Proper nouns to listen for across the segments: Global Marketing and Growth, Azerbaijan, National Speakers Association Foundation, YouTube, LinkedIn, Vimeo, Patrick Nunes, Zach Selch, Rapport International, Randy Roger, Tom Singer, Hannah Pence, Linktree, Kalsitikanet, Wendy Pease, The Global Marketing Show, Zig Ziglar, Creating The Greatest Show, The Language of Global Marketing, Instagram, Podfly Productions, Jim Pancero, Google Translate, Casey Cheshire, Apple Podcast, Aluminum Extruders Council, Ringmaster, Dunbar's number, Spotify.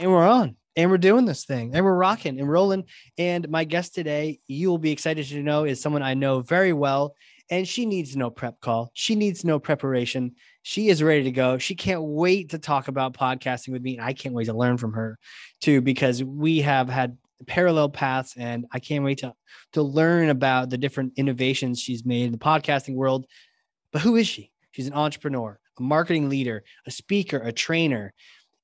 And we're on, and we're doing this thing, and we're rocking and rolling. And my guest today, you will be excited to know, is someone I know very well, and she needs no prep call. She needs no preparation. She is ready to go. She can't wait to talk about podcasting with me, and I can't wait to learn from her too, because we have had parallel paths, and I can't wait to learn about the different innovations she's made in the podcasting world. But who is she? She's an entrepreneur, a marketing leader, a speaker, a trainer,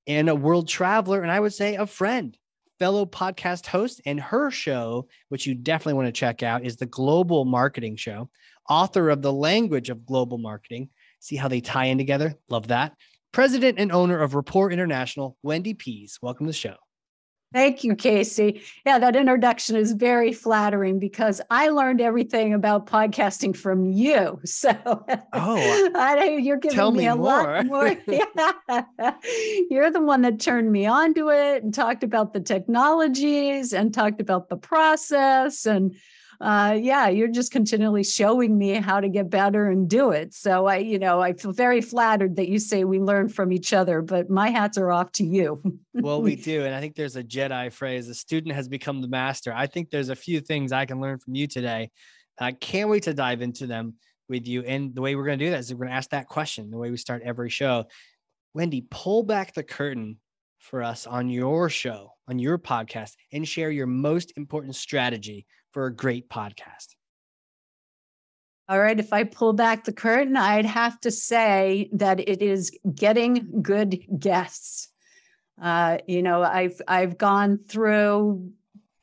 and a world traveler, and I would say a friend, fellow podcast host. And her show, which you definitely want to check out, is The Global Marketing Show, author of The Language of Global Marketing. See how they tie in together? Love that. President and owner of Rapport International, Wendy Pease. Welcome to the show. Thank you, Casey. Yeah, that introduction is very flattering because I learned everything about podcasting from you. So you're giving me a lot more. Yeah. You're the one that turned me onto it and talked about the technologies and talked about the process. And you're just continually showing me how to get better and do it. So I feel very flattered that you say we learn from each other, but my hats are off to you. Well, we do. And I think there's a Jedi phrase, the student has become the master. I think there's a few things I can learn from you today. I can't wait to dive into them with you. And the way we're going to do that is we're going to ask that question, the way we start every show. Wendy, pull back the curtain for us on your show, on your podcast, and share your most important strategy for a great podcast. All right. If I pull back the curtain, I'd have to say that it is getting good guests. I've gone through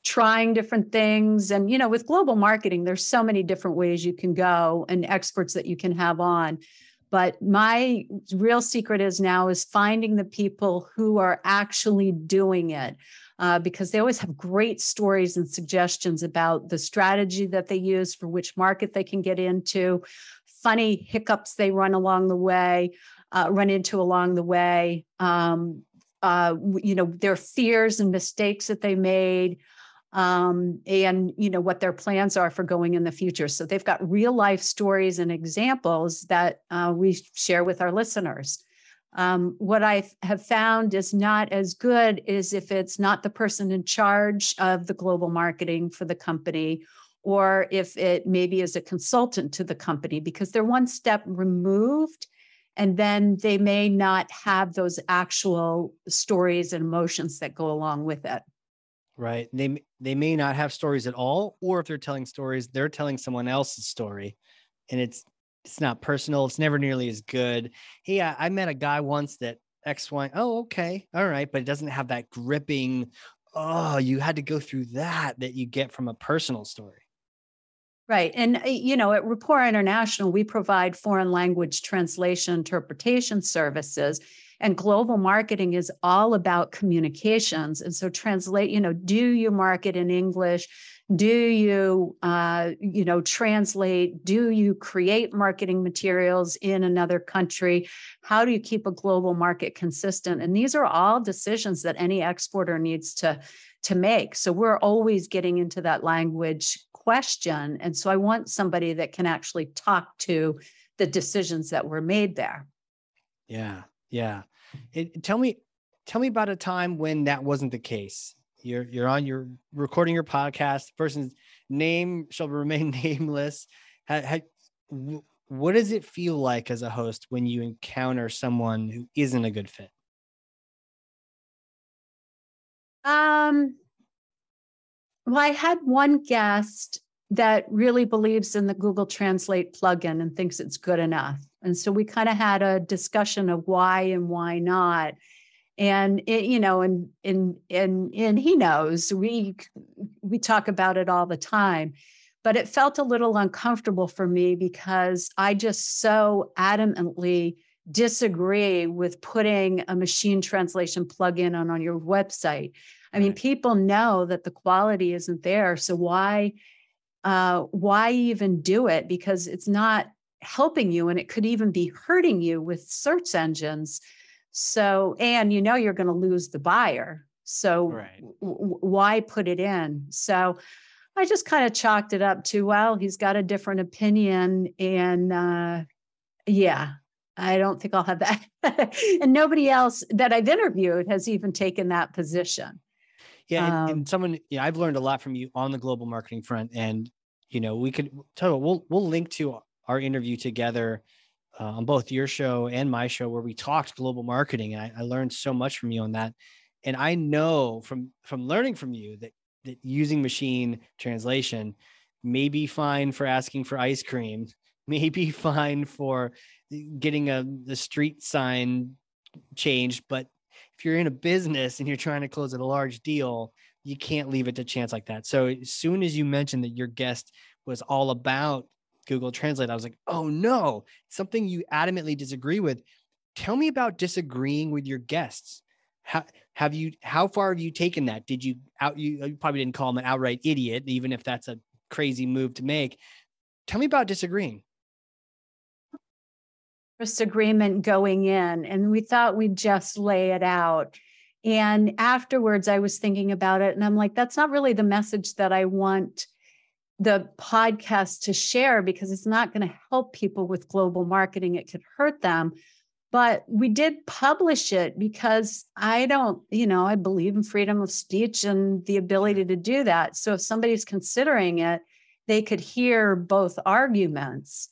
trying different things, and with global marketing, there's so many different ways you can go and experts that you can have on. But my real secret is finding the people who are actually doing it, because they always have great stories and suggestions about the strategy that they use for which market they can get into, funny hiccups they run into along the way, their fears and mistakes that they made, and what their plans are for going in the future. So they've got real life stories and examples that we share with our listeners. What I have found is not as good is if it's not the person in charge of the global marketing for the company, or if it maybe is a consultant to the company, because they're one step removed, and then they may not have those actual stories and emotions that go along with it. Right. They may not have stories at all, or if they're telling stories, they're telling someone else's story, and it's not personal. It's never nearly as good. Hey, I met a guy once that X, Y. Oh, okay. All right. But it doesn't have that gripping, oh, you had to go through that you get from a personal story. Right. And, at Rapport International, we provide foreign language translation interpretation services. And global marketing is all about communications. And so do you market in English? Do you, translate? Do you create marketing materials in another country? How do you keep a global market consistent? And these are all decisions that any exporter needs to make. So we're always getting into that language question. And so I want somebody that can actually talk to the decisions that were made there. Yeah. Yeah. Tell me about a time when that wasn't the case. You're recording your podcast. The person's name shall remain nameless. What does it feel like as a host when you encounter someone who isn't a good fit? Well, I had one guest that really believes in the Google Translate plugin and thinks it's good enough. And so we kind of had a discussion of why and why not. And, he knows, we talk about it all the time, but it felt a little uncomfortable for me because I just so adamantly disagree with putting a machine translation plugin on your website. I mean, people know that the quality isn't there. So why even do it? Because it's not helping you, and it could even be hurting you with search engines. So, and you know, you're going to lose the buyer. So why put it in? So I just kind of chalked it up to, well, he's got a different opinion. And yeah, I don't think I'll have that. And nobody else that I've interviewed has even taken that position. Yeah. And someone, yeah, I've learned a lot from you on the global marketing front. And, you know, we could tell, we'll link to our interview together on both your show and my show, where we talked global marketing. And I learned so much from you on that. And I know from learning from you that using machine translation may be fine for asking for ice cream, may be fine for getting the street sign changed. But if you're in a business and you're trying to close a large deal, you can't leave it to chance like that. So as soon as you mentioned that your guest was all about Google Translate, I was like, oh no, something you adamantly disagree with. Tell me about disagreeing with your guests. How far have you taken that? You probably didn't call him an outright idiot, even if that's a crazy move to make. Tell me about disagreeing. Disagreement going in, and we thought we'd just lay it out. And afterwards, I was thinking about it, and I'm like, that's not really the message that I want the podcast to share, because it's not going to help people with global marketing. It could hurt them. But we did publish it because I believe in freedom of speech and the ability to do that. So if somebody's considering it, they could hear both arguments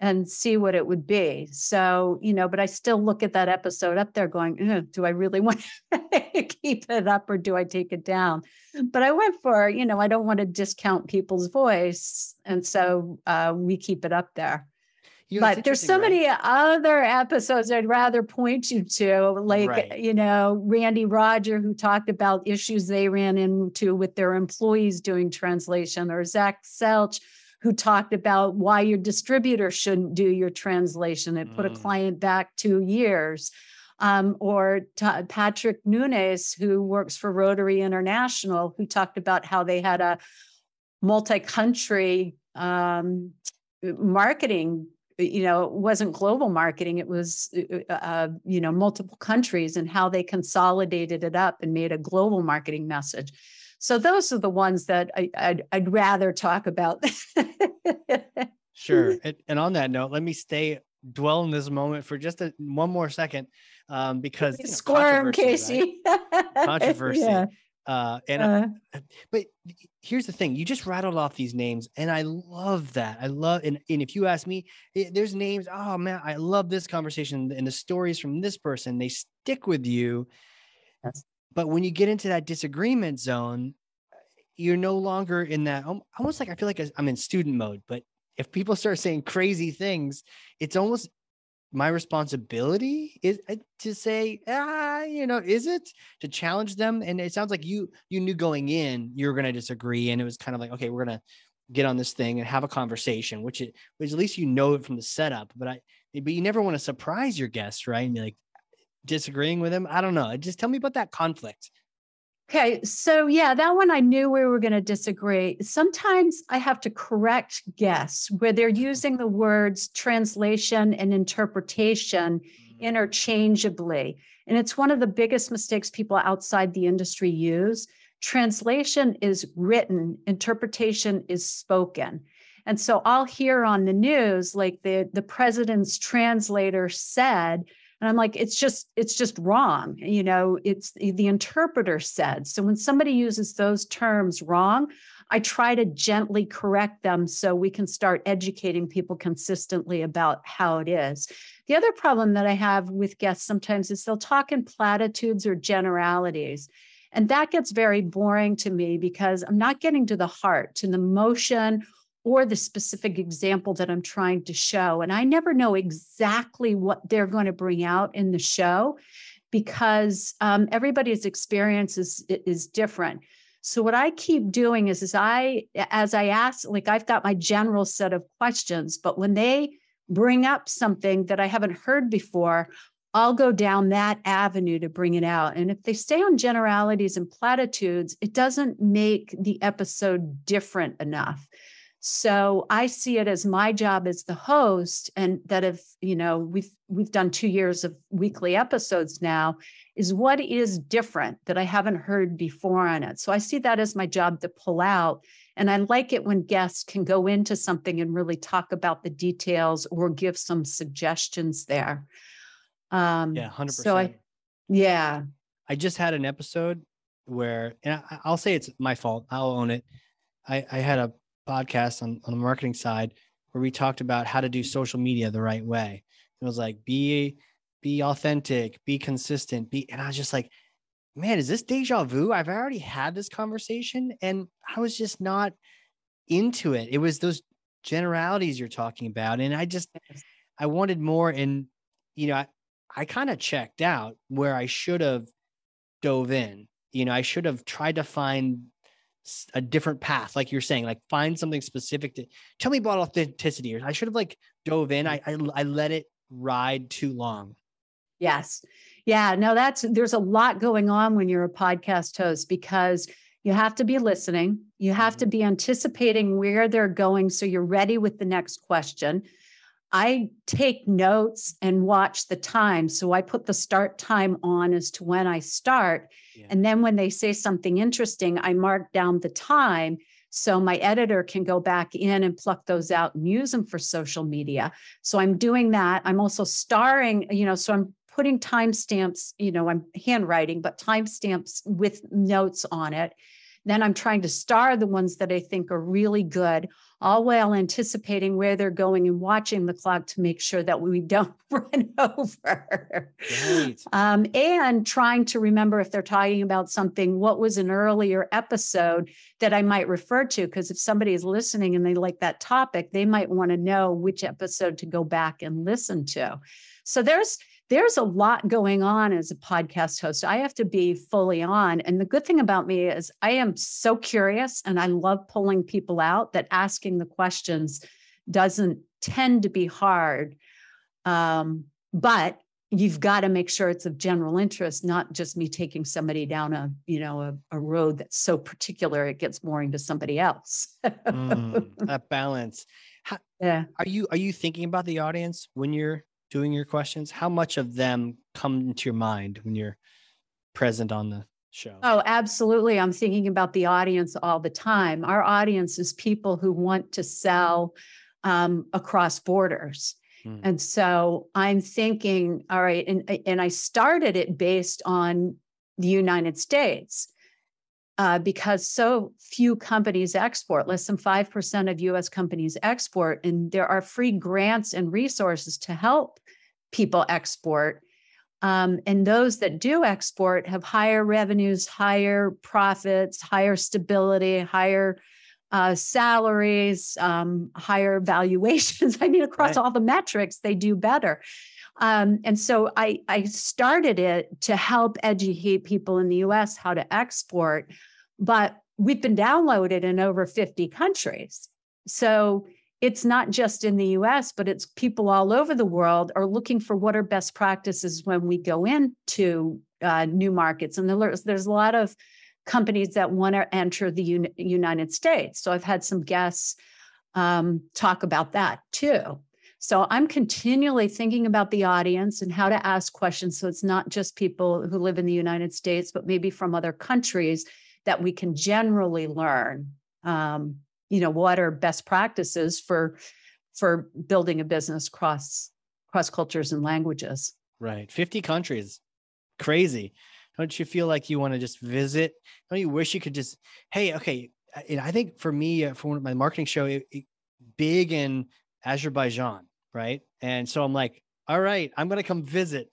and see what it would be. So, you know, but I still look at that episode up there going, do I really want to keep it up, or do I take it down? But I went for, you know, I don't want to discount people's voice. And so we keep it up there. You know, but there's so many other episodes I'd rather point you to, like, you know, Randy Roger, who talked about issues they ran into with their employees doing translation, or Zach Selch, who talked about why your distributor shouldn't do your translation. It put a client back 2 years. Or Patrick Nunes, who works for Rotary International, who talked about how they had a multi-country marketing. You know, it wasn't global marketing. It was, you know, multiple countries, and how they consolidated it up and made a global marketing message. So those are the ones that I'd rather talk about. Sure. And on that note, let me dwell in this moment for just one more second, because squirm, Casey. Controversy. Yeah. But here's the thing, you just rattled off these names, and I love that. And if you ask me, there's names, oh man, I love this conversation and the stories from this person, they stick with you. Yes. But when you get into that disagreement zone, you're no longer in that, almost like, I feel like I'm in student mode, but if people start saying crazy things, it's almost my responsibility is to say, you know, is it to challenge them? And it sounds like you knew going in, you were going to disagree. And it was kind of like, okay, we're going to get on this thing and have a conversation, which at least you know it from the setup, but you never want to surprise your guests, right? And be like, disagreeing with them. I don't know. Just tell me about that conflict. Okay. So yeah, that one I knew we were going to disagree. Sometimes I have to correct guests where they're using the words translation and interpretation interchangeably. And it's one of the biggest mistakes people outside the industry use. Translation is written, interpretation is spoken. And so I'll hear on the news, like the president's translator said, and I'm like, it's just wrong. You know, it's the interpreter said. So when somebody uses those terms wrong, I try to gently correct them so we can start educating people consistently about how it is. The other problem that I have with guests sometimes is they'll talk in platitudes or generalities. And that gets very boring to me because I'm not getting to the heart, to the emotion, or the specific example that I'm trying to show. And I never know exactly what they're going to bring out in the show because everybody's experience is different. So what I keep doing is as I ask, like I've got my general set of questions, but when they bring up something that I haven't heard before, I'll go down that avenue to bring it out. And if they stay on generalities and platitudes, it doesn't make the episode different enough. So I see it as my job as the host, and that if, you know, we've done 2 years of weekly episodes now, is what is different that I haven't heard before on it. So I see that as my job to pull out. And I like it when guests can go into something and really talk about the details or give some suggestions there. 100%. So I just had an episode where, and I'll say it's my fault, I'll own it. I had a podcast on the marketing side where we talked about how to do social media the right way. It was like, be authentic, be consistent, and I was just like, man, is this deja vu? I've already had this conversation and I was just not into it. It was those generalities you're talking about. And I wanted more. And, you know, I kind of checked out where I should have dove in. You know, I should have tried to find a different path. Like you're saying, like find something specific to tell me about authenticity, or I should have like dove in. I let it ride too long. Yes. Yeah. No, there's a lot going on when you're a podcast host, because you have to be listening. You have to be anticipating where they're going, so you're ready with the next question. I take notes and watch the time. So I put the start time on as to when I start. Yeah. And then when they say something interesting, I mark down the time so my editor can go back in and pluck those out and use them for social media. So I'm doing that. I'm also starring, you know, so I'm putting timestamps, you know, I'm handwriting, but timestamps with notes on it. Then I'm trying to star the ones that I think are really good, all while anticipating where they're going and watching the clock to make sure that we don't run over. Right. And trying to remember if they're talking about something, what was an earlier episode that I might refer to, because if somebody is listening and they like that topic, they might want to know which episode to go back and listen to. So there's a lot going on as a podcast host. I have to be fully on. And the good thing about me is I am so curious, and I love pulling people out, that asking the questions doesn't tend to be hard. But you've got to make sure it's of general interest, not just me taking somebody down a road that's so particular, it gets boring to somebody else. That balance. Are you thinking about the audience when you're doing your questions? How much of them come into your mind when you're present on the show? Oh, absolutely. I'm thinking about the audience all the time. Our audience is people who want to sell across borders. And so I'm thinking, all right, and I started it based on the United States. Because so few companies export, less than 5% of U.S. companies export, and there are free grants and resources to help people export. And those that do export have higher revenues, higher profits, higher stability, higher salaries, higher valuations. I mean, across all the metrics, they do better. And so I started it to help educate people in the U.S. how to export, but we've been downloaded in over 50 countries. So it's not just in the U.S., but it's people all over the world are looking for what are best practices when we go into new markets. And there's a lot of companies that want to enter the United States. So I've had some guests talk about that too. So I'm continually thinking about the audience and how to ask questions, so it's not just people who live in the United States, but maybe from other countries that we can generally learn, what are best practices for building a business cross cultures and languages. Right. 50 countries. Crazy. Don't you feel like you want to just visit? Don't you wish you could just, hey, okay. And I think for me, for my marketing show, big in Azerbaijan. Right. And so I'm like, all right, I'm going to come visit,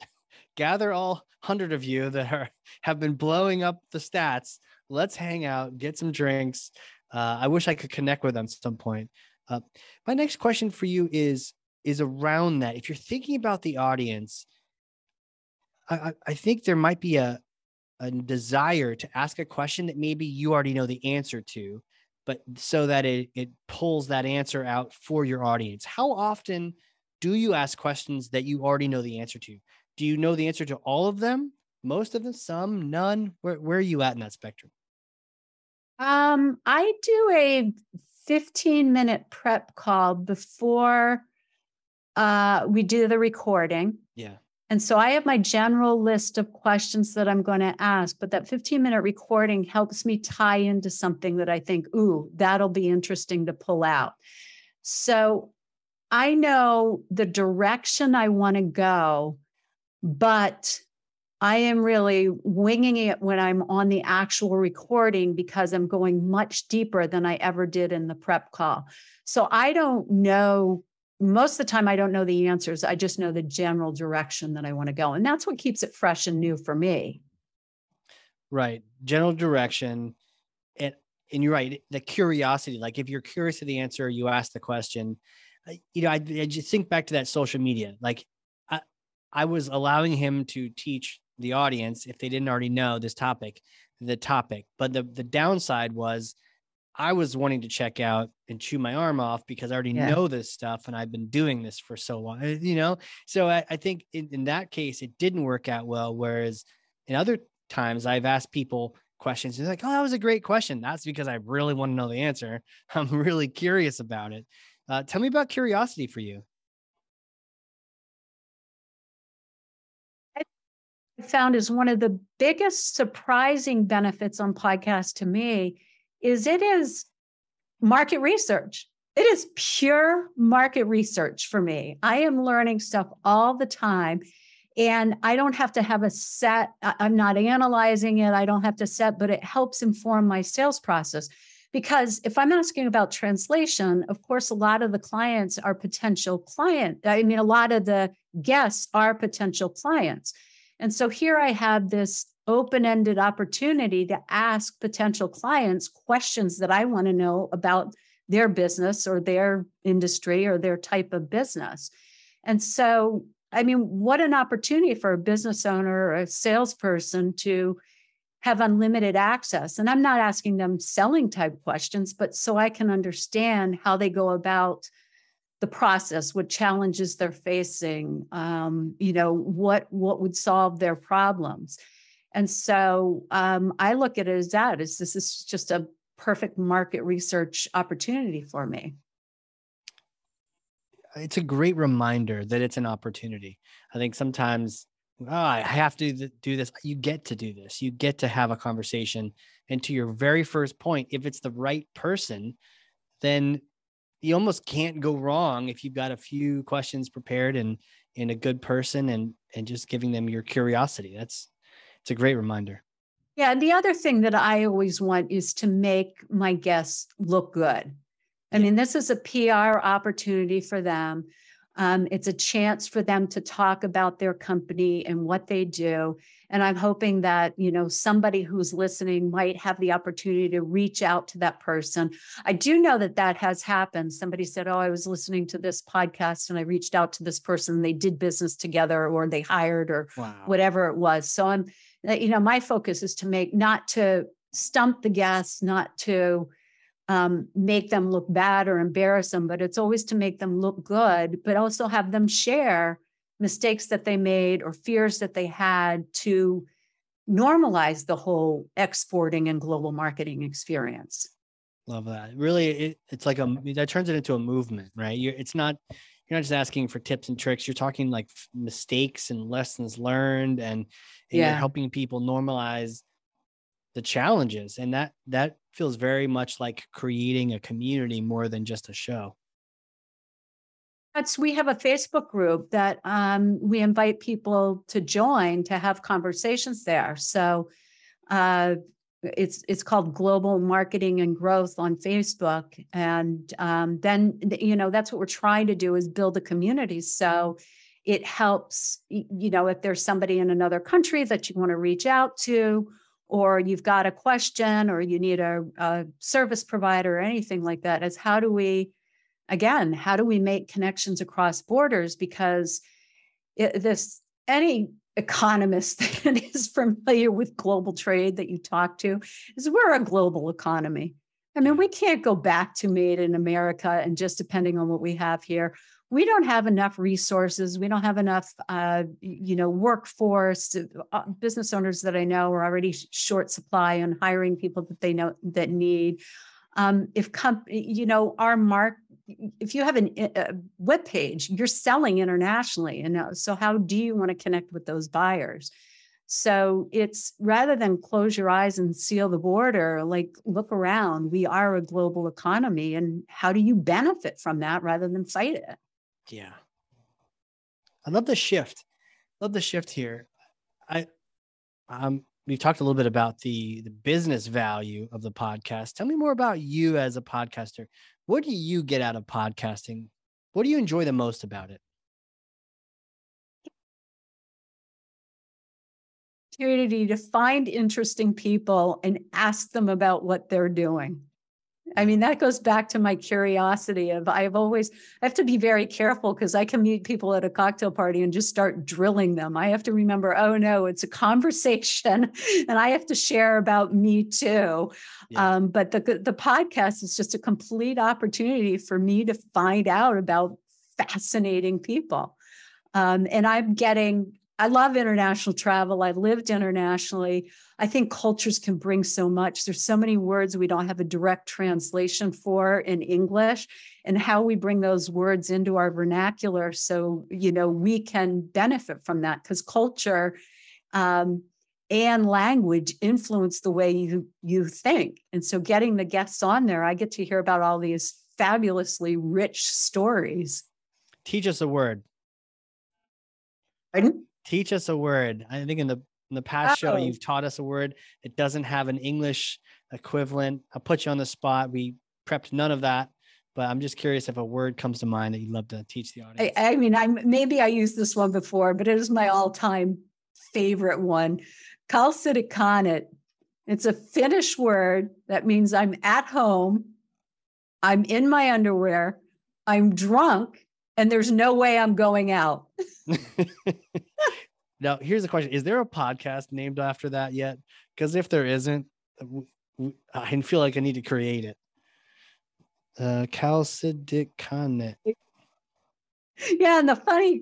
gather all 100 of you that have been blowing up the stats. Let's hang out, get some drinks. I wish I could connect with them at some point. My next question for you is around that. If you're thinking about the audience, I think there might be a desire to ask a question that maybe you already know the answer to, but so that it pulls that answer out for your audience. How often Do you ask questions that you already know the answer to? Do you know the answer to all of them? Most of them, some, none? Where are you at in that spectrum? I do a 15-minute prep call before we do the recording. Yeah. And so I have my general list of questions that I'm going to ask, but that 15-minute recording helps me tie into something that I think, ooh, that'll be interesting to pull out. So I know the direction I want to go, but I am really winging it when I'm on the actual recording because I'm going much deeper than I ever did in the prep call. So I don't know. Most of the time, I don't know the answers. I just know the general direction that I want to go. And that's what keeps it fresh and new for me. Right. General direction. And you're right. The curiosity, like if you're curious to the answer, you ask the question. You know, I just think back to that social media. Like I was allowing him to teach the audience, if they didn't already know this topic, the topic. But the downside was I was wanting to check out and chew my arm off because I already know this stuff and I've been doing this for so long, you know? So I think in that case, it didn't work out well. Whereas in other times I've asked people questions and they're like, oh, that was a great question. That's because I really want to know the answer. I'm really curious about it. Tell me about curiosity for you. I found is one of the biggest surprising benefits on podcasts to me is it is market research. It is pure market research for me. I am learning stuff all the time and I don't have to have a set. I'm not analyzing it. I don't have to set, but it helps inform my sales process because if I'm asking about translation, of course, a lot of the clients are potential clients. I mean, a lot of the guests are potential clients. And so here I have this open-ended opportunity to ask potential clients questions that I want to know about their business or their industry or their type of business. And so, I mean, what an opportunity for a business owner or a salesperson to have unlimited access. And I'm not asking them selling type questions, but so I can understand how they go about the process, what challenges they're facing, you know, what would solve their problems. And so I look at it as that, is this is just a perfect market research opportunity for me. It's a great reminder that it's an opportunity. I think sometimes, oh, I have to do this. You get to do this. You get to have a conversation. And to your very first point, if it's the right person, then you almost can't go wrong if you've got a few questions prepared and a good person and just giving them your curiosity. It's a great reminder. Yeah. And the other thing that I always want is to make my guests look good. I mean, this is a PR opportunity for them. It's a chance for them to talk about their company and what they do. And I'm hoping that, you know, somebody who's listening might have the opportunity to reach out to that person. I do know that that has happened. Somebody said, oh, I was listening to this podcast and I reached out to this person. They did business together or they hired or whatever it was. So I'm, you know, my focus is to make, not to stump the guests, not to make them look bad or embarrass them, but it's always to make them look good, but also have them share mistakes that they made or fears that they had to normalize the whole exporting and global marketing experience. Love that. Really, it's like that turns it into a movement, right? You're not just asking for tips and tricks. You're talking like mistakes and lessons learned, and you're helping people normalize the challenges. And that feels very much like creating a community more than just a show. We have a Facebook group that we invite people to join to have conversations there. So it's called Global Marketing and Growth on Facebook. And then, you know, that's what we're trying to do is build a community. So it helps, you know, if there's somebody in another country that you want to reach out to, or you've got a question, or you need a service provider or anything like that, is how do we make connections across borders? Because any economist that is familiar with global trade that you talk to is we're a global economy. I mean, we can't go back to made in America and just depending on what we have here. we don't have enough resources. We don't have enough, workforce. Business owners that I know are already short supply on hiring people that they know that need. If you have a web page, you're selling internationally, so how do you want to connect with those buyers? So it's rather than close your eyes and seal the border, like look around, we are a global economy, and how do you benefit from that rather than fight it? Yeah. I love the shift. Love the shift here. We've talked a little bit about the business value of the podcast. Tell me more about you as a podcaster. What do you get out of podcasting? What do you enjoy the most about it? To find interesting people and ask them about what they're doing. I mean, that goes back to my curiosity of I have to be very careful because I can meet people at a cocktail party and just start drilling them. I have to remember, oh no, it's a conversation and I have to share about me too. Yeah. But the podcast is just a complete opportunity for me to find out about fascinating people. I love international travel. I lived internationally. I think cultures can bring so much. There's so many words we don't have a direct translation for in English, and how we bring those words into our vernacular so, we can benefit from that, because culture and language influence the way you think. And so getting the guests on there, I get to hear about all these fabulously rich stories. Teach us a word. Pardon? Teach us a word. I think in the past show, you've taught us a word that doesn't have an English equivalent. I'll put you on the spot. We prepped none of that, but I'm just curious if a word comes to mind that you'd love to teach the audience. I used this one before, but it is my all-time favorite one. Kalsitikanet. It's a Finnish word that means I'm at home, I'm in my underwear, I'm drunk, and there's no way I'm going out. Now, here's the question. Is there a podcast named after that yet? Because if there isn't, I feel like I need to create it. Kalsitikanet. Yeah. And the funny,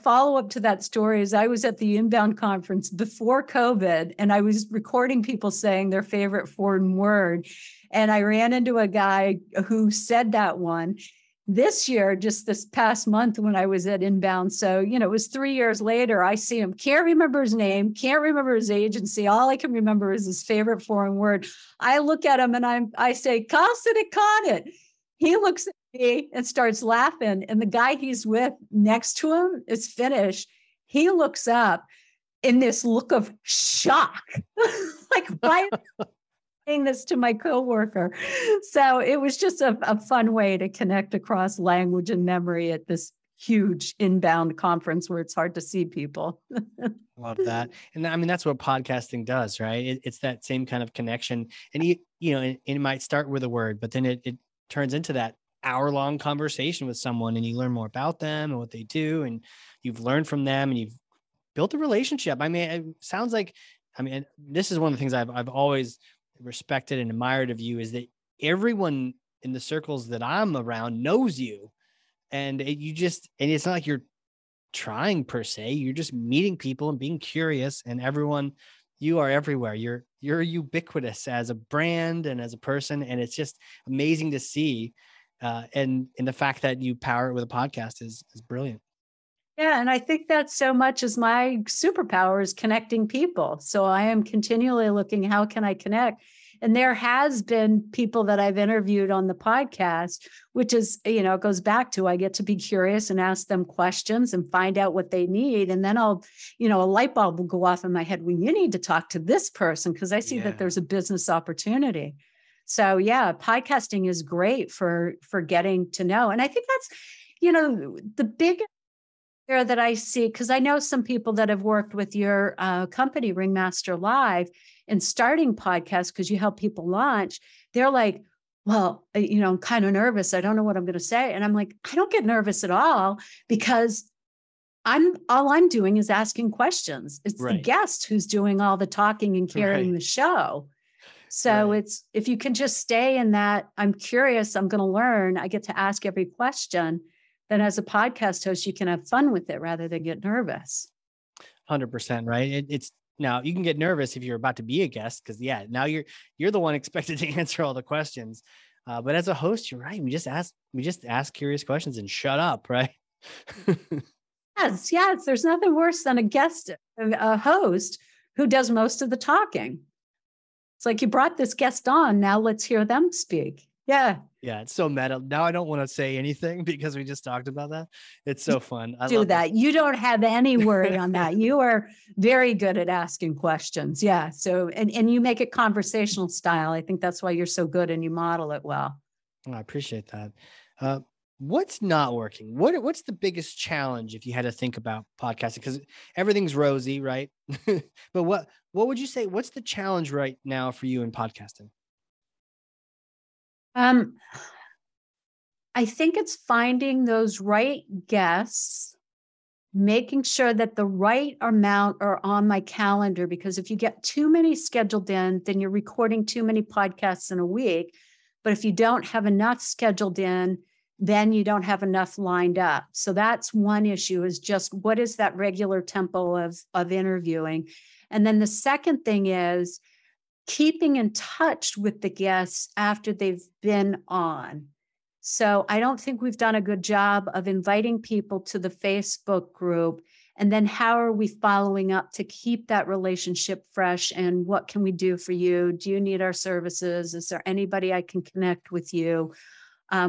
follow-up to that story is I was at the Inbound conference before COVID, and I was recording people saying their favorite foreign word. And I ran into a guy who said that one. This year, just this past month when I was at Inbound, so, it was 3 years later, I see him, can't remember his name, can't remember his agency. All I can remember is his favorite foreign word. I look at him and I say, Kalsitikanet. He looks at me and starts laughing. And the guy he's with next to him is Finnish. He looks up in this look of shock. Like, why? Saying this to my coworker. So it was just a fun way to connect across language and memory at this huge Inbound conference where it's hard to see people. Love that. And that's what podcasting does, right? It's that same kind of connection. And it might start with a word, but then it turns into that hour-long conversation with someone, and you learn more about them and what they do, and you've learned from them, and you've built a relationship. It sounds like, this is one of the things I've always respected and admired of you, is that everyone in the circles that I'm around knows you, and it's not like you're trying per se, you're just meeting people and being curious, and you are everywhere. You're ubiquitous as a brand and as a person. And it's just amazing to see. And the fact that you power it with a podcast is brilliant. Yeah. And I think that so much is my superpower is connecting people. So I am continually looking, how can I connect? And there has been people that I've interviewed on the podcast, which is, it goes back to, I get to be curious and ask them questions and find out what they need. And then I'll, a light bulb will go off in my head when you need to talk to this person, because I see that there's a business opportunity. So yeah, podcasting is great for getting to know. And I think that's, the big that I see, because I know some people that have worked with your company, Ringmaster Live, and starting podcasts, because you help people launch, they're like, well, I'm kind of nervous. I don't know what I'm going to say. And I'm like, I don't get nervous at all, because all I'm doing is asking questions. It's right. The guest who's doing all the talking and carrying right. The show. So right. It's, if you can just stay in that, I'm curious, I'm going to learn, I get to ask every question. that as a podcast host, you can have fun with it rather than get nervous. 100%, right? It's now you can get nervous if you're about to be a guest because now you're the one expected to answer all the questions. But as a host, you're right. We just ask curious questions and shut up, right? Yes. There's nothing worse than a host who does most of the talking. It's like you brought this guest on. Now let's hear them speak. Yeah. Yeah. It's so meta. Now I don't want to say anything because we just talked about that. It's so fun. I love that. You don't have any worry on that. You are very good at asking questions. Yeah. So, and you make it conversational style. I think that's why you're so good and you model it well. I appreciate that. What's not working? What's the biggest challenge if you had to think about podcasting? Because everything's rosy, right? But what would you say? What's the challenge right now for you in podcasting? I think it's finding those right guests, making sure that the right amount are on my calendar, because if you get too many scheduled in, then you're recording too many podcasts in a week. But if you don't have enough scheduled in, then you don't have enough lined up. So that's one issue, is just what is that regular tempo of interviewing? And then the second thing is keeping in touch with the guests after they've been on. So I don't think we've done a good job of inviting people to the Facebook group. And then how are we following up to keep that relationship fresh? And what can we do for you? Do you need our services? Is there anybody I can connect with you?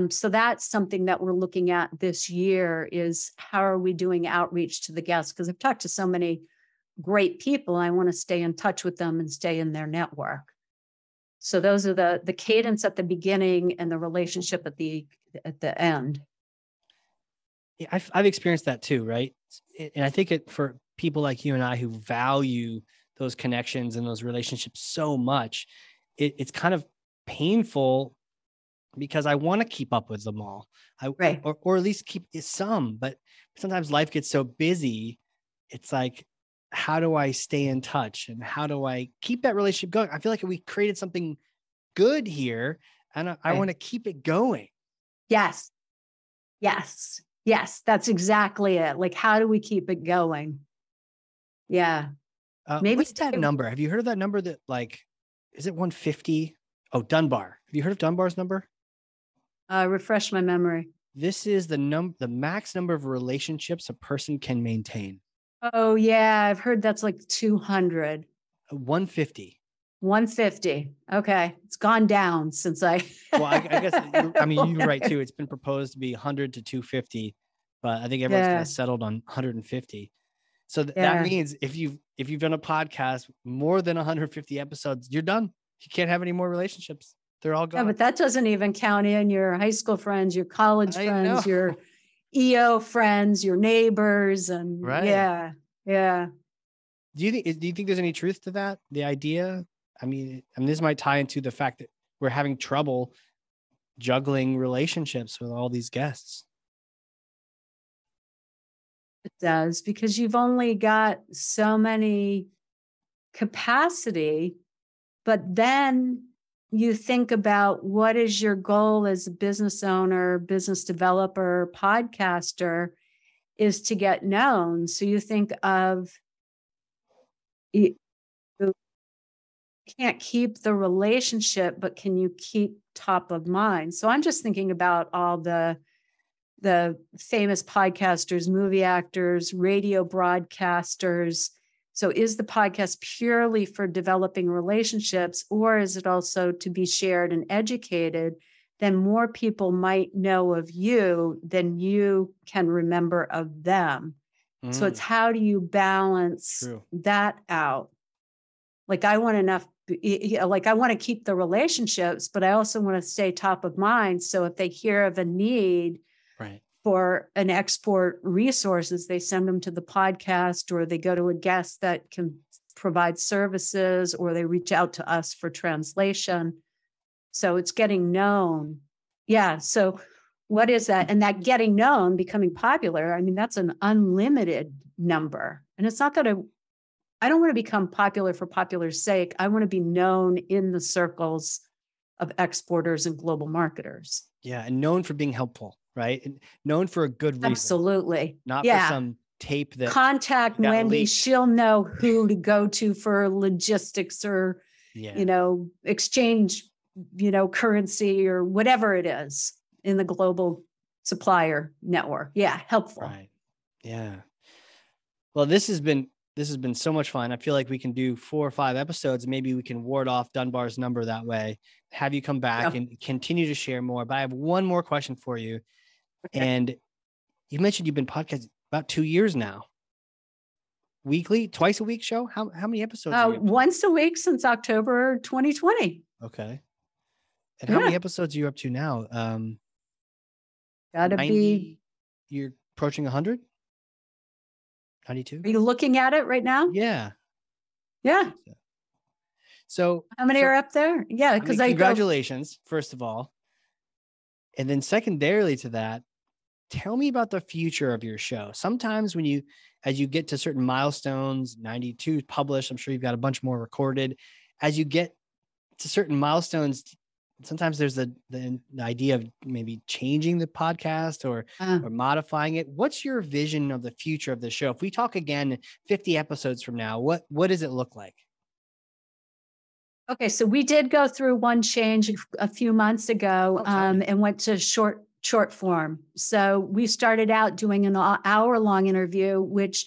So that's something that we're looking at this year, is how are we doing outreach to the guests? Because I've talked to so many great people. I want to stay in touch with them and stay in their network. So those are the cadence at the beginning and the relationship at the end. Yeah, I've experienced that too, right? And I think for people like you and I who value those connections and those relationships so much, it's kind of painful, because I want to keep up with them all. Or at least keep some, but sometimes life gets so busy. It's like, how do I stay in touch and how do I keep that relationship going? I feel like we created something good here and I want to keep it going. Yes. That's exactly it. Like, how do we keep it going? Yeah. Maybe what's that number? Have you heard of that number that is it 150? Oh, Dunbar. Have you heard of Dunbar's number? Refresh my memory. This is the max number of relationships a person can maintain. Oh yeah, I've heard that's 200. 150. 150. Okay, it's gone down since I. Well, I guess you're right too. It's been proposed to be 100 to 250, but I think everyone's kind of settled on 150. So that means if you've done a podcast more than 150 episodes, you're done. You can't have any more relationships. They're all gone. Yeah, but that doesn't even count in your high school friends, your college friends, your EO friends, your neighbors, and right. Yeah. Do you think there's any truth to that? The idea? I mean, this might tie into the fact that we're having trouble juggling relationships with all these guests. It does, because you've only got so many capacity, but then you think about what is your goal as a business owner, business developer, podcaster, is to get known. So you think of, you can't keep the relationship, but can you keep top of mind? So I'm just thinking about all the famous podcasters, movie actors, radio broadcasters. So is the podcast purely for developing relationships, or is it also to be shared and educated? Then more people might know of you than you can remember of them. Mm. So it's how do you balance that out? I want to keep the relationships, but I also want to stay top of mind. So if they hear of a need, right, for an export resources, they send them to the podcast, or they go to a guest that can provide services, or they reach out to us for translation. So it's getting known. Yeah. So what is that? And that getting known, becoming popular, I mean, that's an unlimited number. And it's not that I don't want to become popular for popular's sake. I want to be known in the circles of exporters and global marketers. Yeah. And known for being helpful. right? And known for a good reason. Absolutely. Not for some tape that contact Wendy. Leaked. She'll know who to go to for logistics or, exchange, currency or whatever it is in the global supplier network. Yeah. Helpful. Right. Yeah. Well, this has been so much fun. I feel like we can do 4 or 5 episodes. Maybe we can ward off Dunbar's number that way, have you come back and continue to share more. But I have one more question for you. Okay. And you mentioned you've been podcasting about 2 years now. Weekly, twice a week show? How many episodes? Once a week since October 2020. Okay. And how many episodes are you up to now? Gotta 90, be. You're approaching 100? 92? Are you looking at it right now? Yeah. Yeah. So how many are up there? Yeah. Because congratulations, first of all. And then secondarily to that, tell me about the future of your show. Sometimes as you get to certain milestones, 92 published, I'm sure you've got a bunch more recorded. As you get to certain milestones, sometimes there's the idea of maybe changing the podcast or modifying it. What's your vision of the future of the show? If we talk again 50 episodes from now, what does it look like? Okay. So we did go through one change a few months ago and went to short form. So we started out doing an hour-long interview, which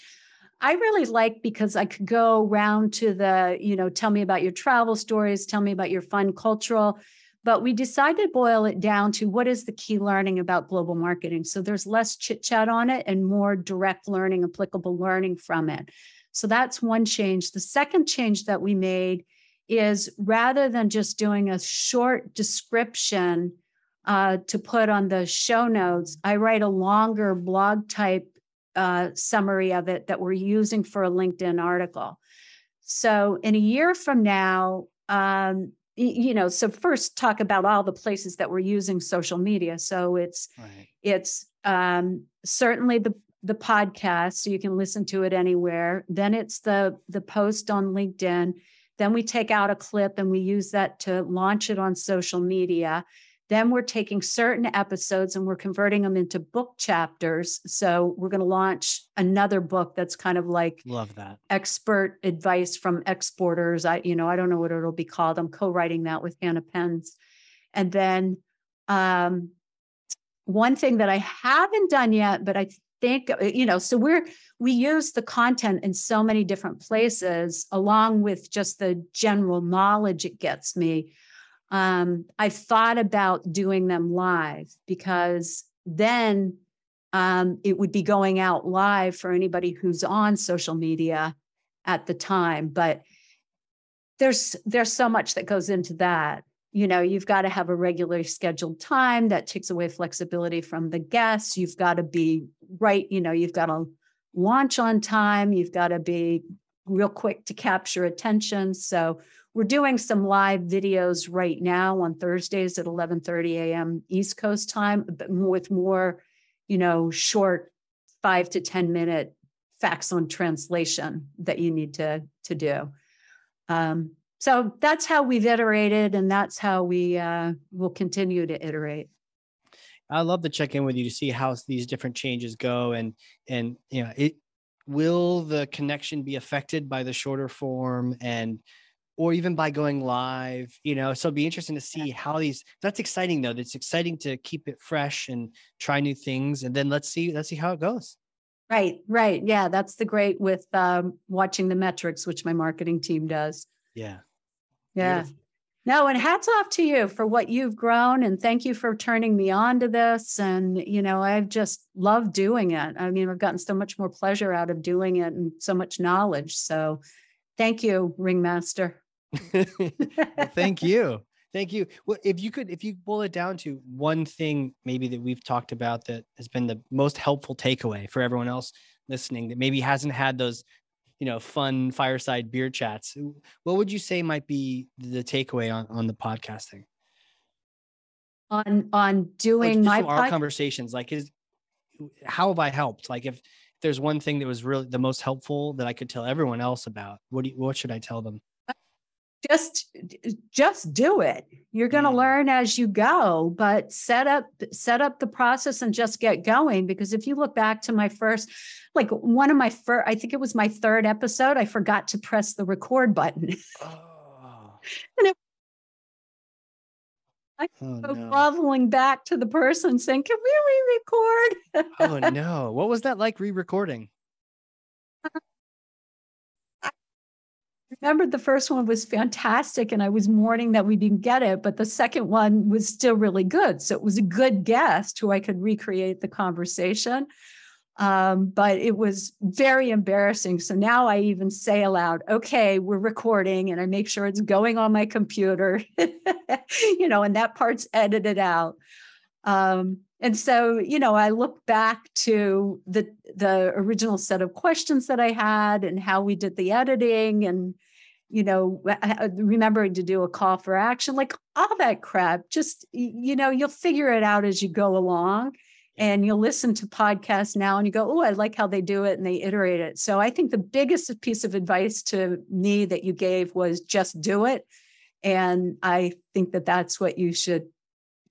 I really like because I could go around to the, tell me about your travel stories, tell me about your fun cultural. But we decided to boil it down to what is the key learning about global marketing. So there's less chit chat on it and more direct learning, applicable learning from it. So that's one change. The second change that we made is rather than just doing a short description to put on the show notes, I write a longer blog type summary of it that we're using for a LinkedIn article. So in a year from now, so first talk about all the places that we're using social media. So it's certainly the podcast, so you can listen to it anywhere. Then it's the post on LinkedIn. Then we take out a clip and we use that to launch it on social media. Then we're taking certain episodes and we're converting them into book chapters. So we're going to launch another book that's kind of like love that expert advice from exporters. I don't know what it'll be called. I'm co-writing that with Hannah Pence. And then one thing that I haven't done yet, but I think, so we use the content in so many different places along with just the general knowledge it gets me. I thought about doing them live because then it would be going out live for anybody who's on social media at the time. But there's so much that goes into that. You've got to have a regularly scheduled time that takes away flexibility from the guests. You've got to be right. You've got to launch on time. You've got to be real quick to capture attention. So we're doing some live videos right now on Thursdays at 11:30 a.m. East Coast time, but with more, short 5 to 10 minute facts on translation that you need to do. So that's how we've iterated, and that's how we will continue to iterate. I love to check in with you to see how these different changes go, and will the connection be affected by the shorter form or even by going live, so it'd be interesting to see how that's exciting though. It's exciting to keep it fresh and try new things. And then let's see how it goes. Right. Yeah. That's the great with watching the metrics, which my marketing team does. Yeah. Yeah. Beautiful. No, and hats off to you for what you've grown. And thank you for turning me on to this. And, I've just loved doing it. I mean, I've gotten so much more pleasure out of doing it and so much knowledge. So thank you, Ringmaster. Well, thank you. Thank you. Well, if you boil it down to one thing maybe that we've talked about that has been the most helpful takeaway for everyone else listening that maybe hasn't had those, fun fireside beer chats, what would you say might be the takeaway on the podcasting? On doing our conversations, how have I helped? Like if there's one thing that was really the most helpful that I could tell everyone else about, what should I tell them? Just do it. You're going to learn as you go, but set up the process and just get going. Because if you look back to my first, like one of my first, I think it was my third episode, I forgot to press the record button. Oh. And I was groveling back to the person saying, can we re-record? Oh no. What was that like re-recording? Remember, the first one was fantastic and I was mourning that we didn't get it, but the second one was still really good. So it was a good guest who I could recreate the conversation. But it was very embarrassing. So now I even say aloud, okay, we're recording, and I make sure it's going on my computer, and that part's edited out. And so, I look back to the original set of questions that I had and how we did the editing and, remembering to do a call for action, like all that crap, just, you'll figure it out as you go along, and you'll listen to podcasts now and you go, oh, I like how they do it, and they iterate it. So I think the biggest piece of advice to me that you gave was just do it. And I think that that's what you should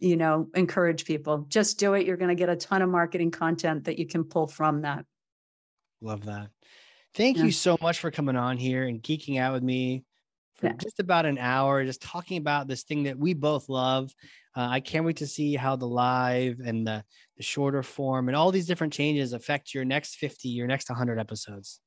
encourage people. Just do it. You're going to get a ton of marketing content that you can pull from that. Love that. Thank you so much for coming on here and geeking out with me for just about an hour, just talking about this thing that we both love. I can't wait to see how the live and the shorter form and all these different changes affect your next 50, your next 100 episodes.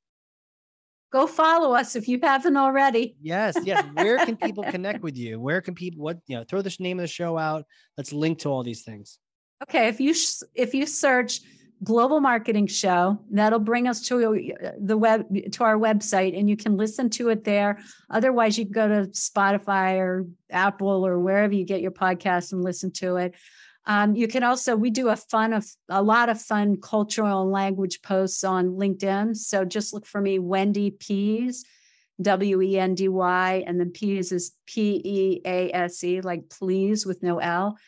Go follow us if you haven't already. Yes. Where can people connect with you? Where can people, throw the name of the show out. Let's link to all these things. Okay. If you search Global Marketing Show, that'll bring us to to our website, and you can listen to it there. Otherwise, you can go to Spotify or Apple or wherever you get your podcasts and listen to it. You can also, we do a lot of fun cultural and language posts on LinkedIn. So just look for me, Wendy Pease, Wendy, and then Pease is Pease, like please with no L.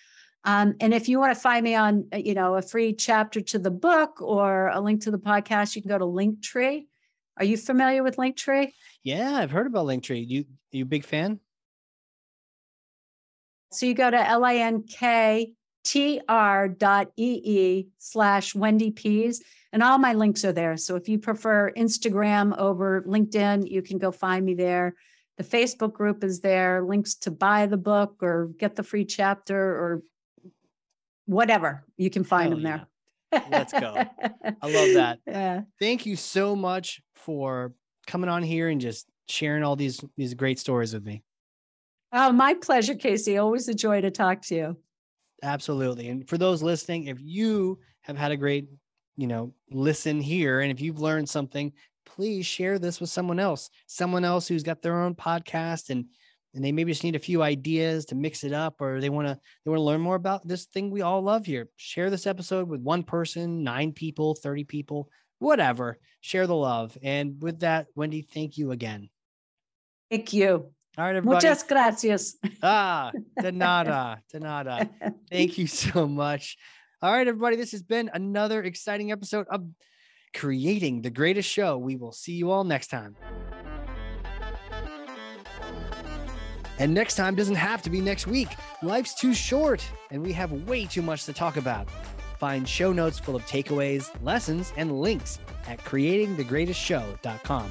And if you want to find me on, a free chapter to the book or a link to the podcast, you can go to Linktree. Are you familiar with Linktree? Yeah, I've heard about Linktree. You big fan? So you go to linktr.ee/Wendy Pease, and all my links are there. So if you prefer Instagram over LinkedIn, you can go find me there. The Facebook group is there, links to buy the book or get the free chapter or whatever. You can find them there. Let's go. I love that. Yeah. Thank you so much for coming on here and just sharing all these great stories with me. Oh, my pleasure, Casey. Always a joy to talk to you. Absolutely. And for those listening, if you have had a great, listen here, and if you've learned something, please share this with someone else who's got their own podcast and they maybe just need a few ideas to mix it up, or they want to learn more about this thing we all love here. Share this episode with one person, 9 people, 30 people, whatever. Share the love. And with that, Wendy, thank you again. Thank you. All right, everybody. Muchas gracias. De nada. Thank you so much. All right, everybody. This has been another exciting episode of Creating the Greatest Show. We will see you all next time. And next time doesn't have to be next week. Life's too short, and we have way too much to talk about. Find show notes full of takeaways, lessons, and links at creatingthegreatestshow.com.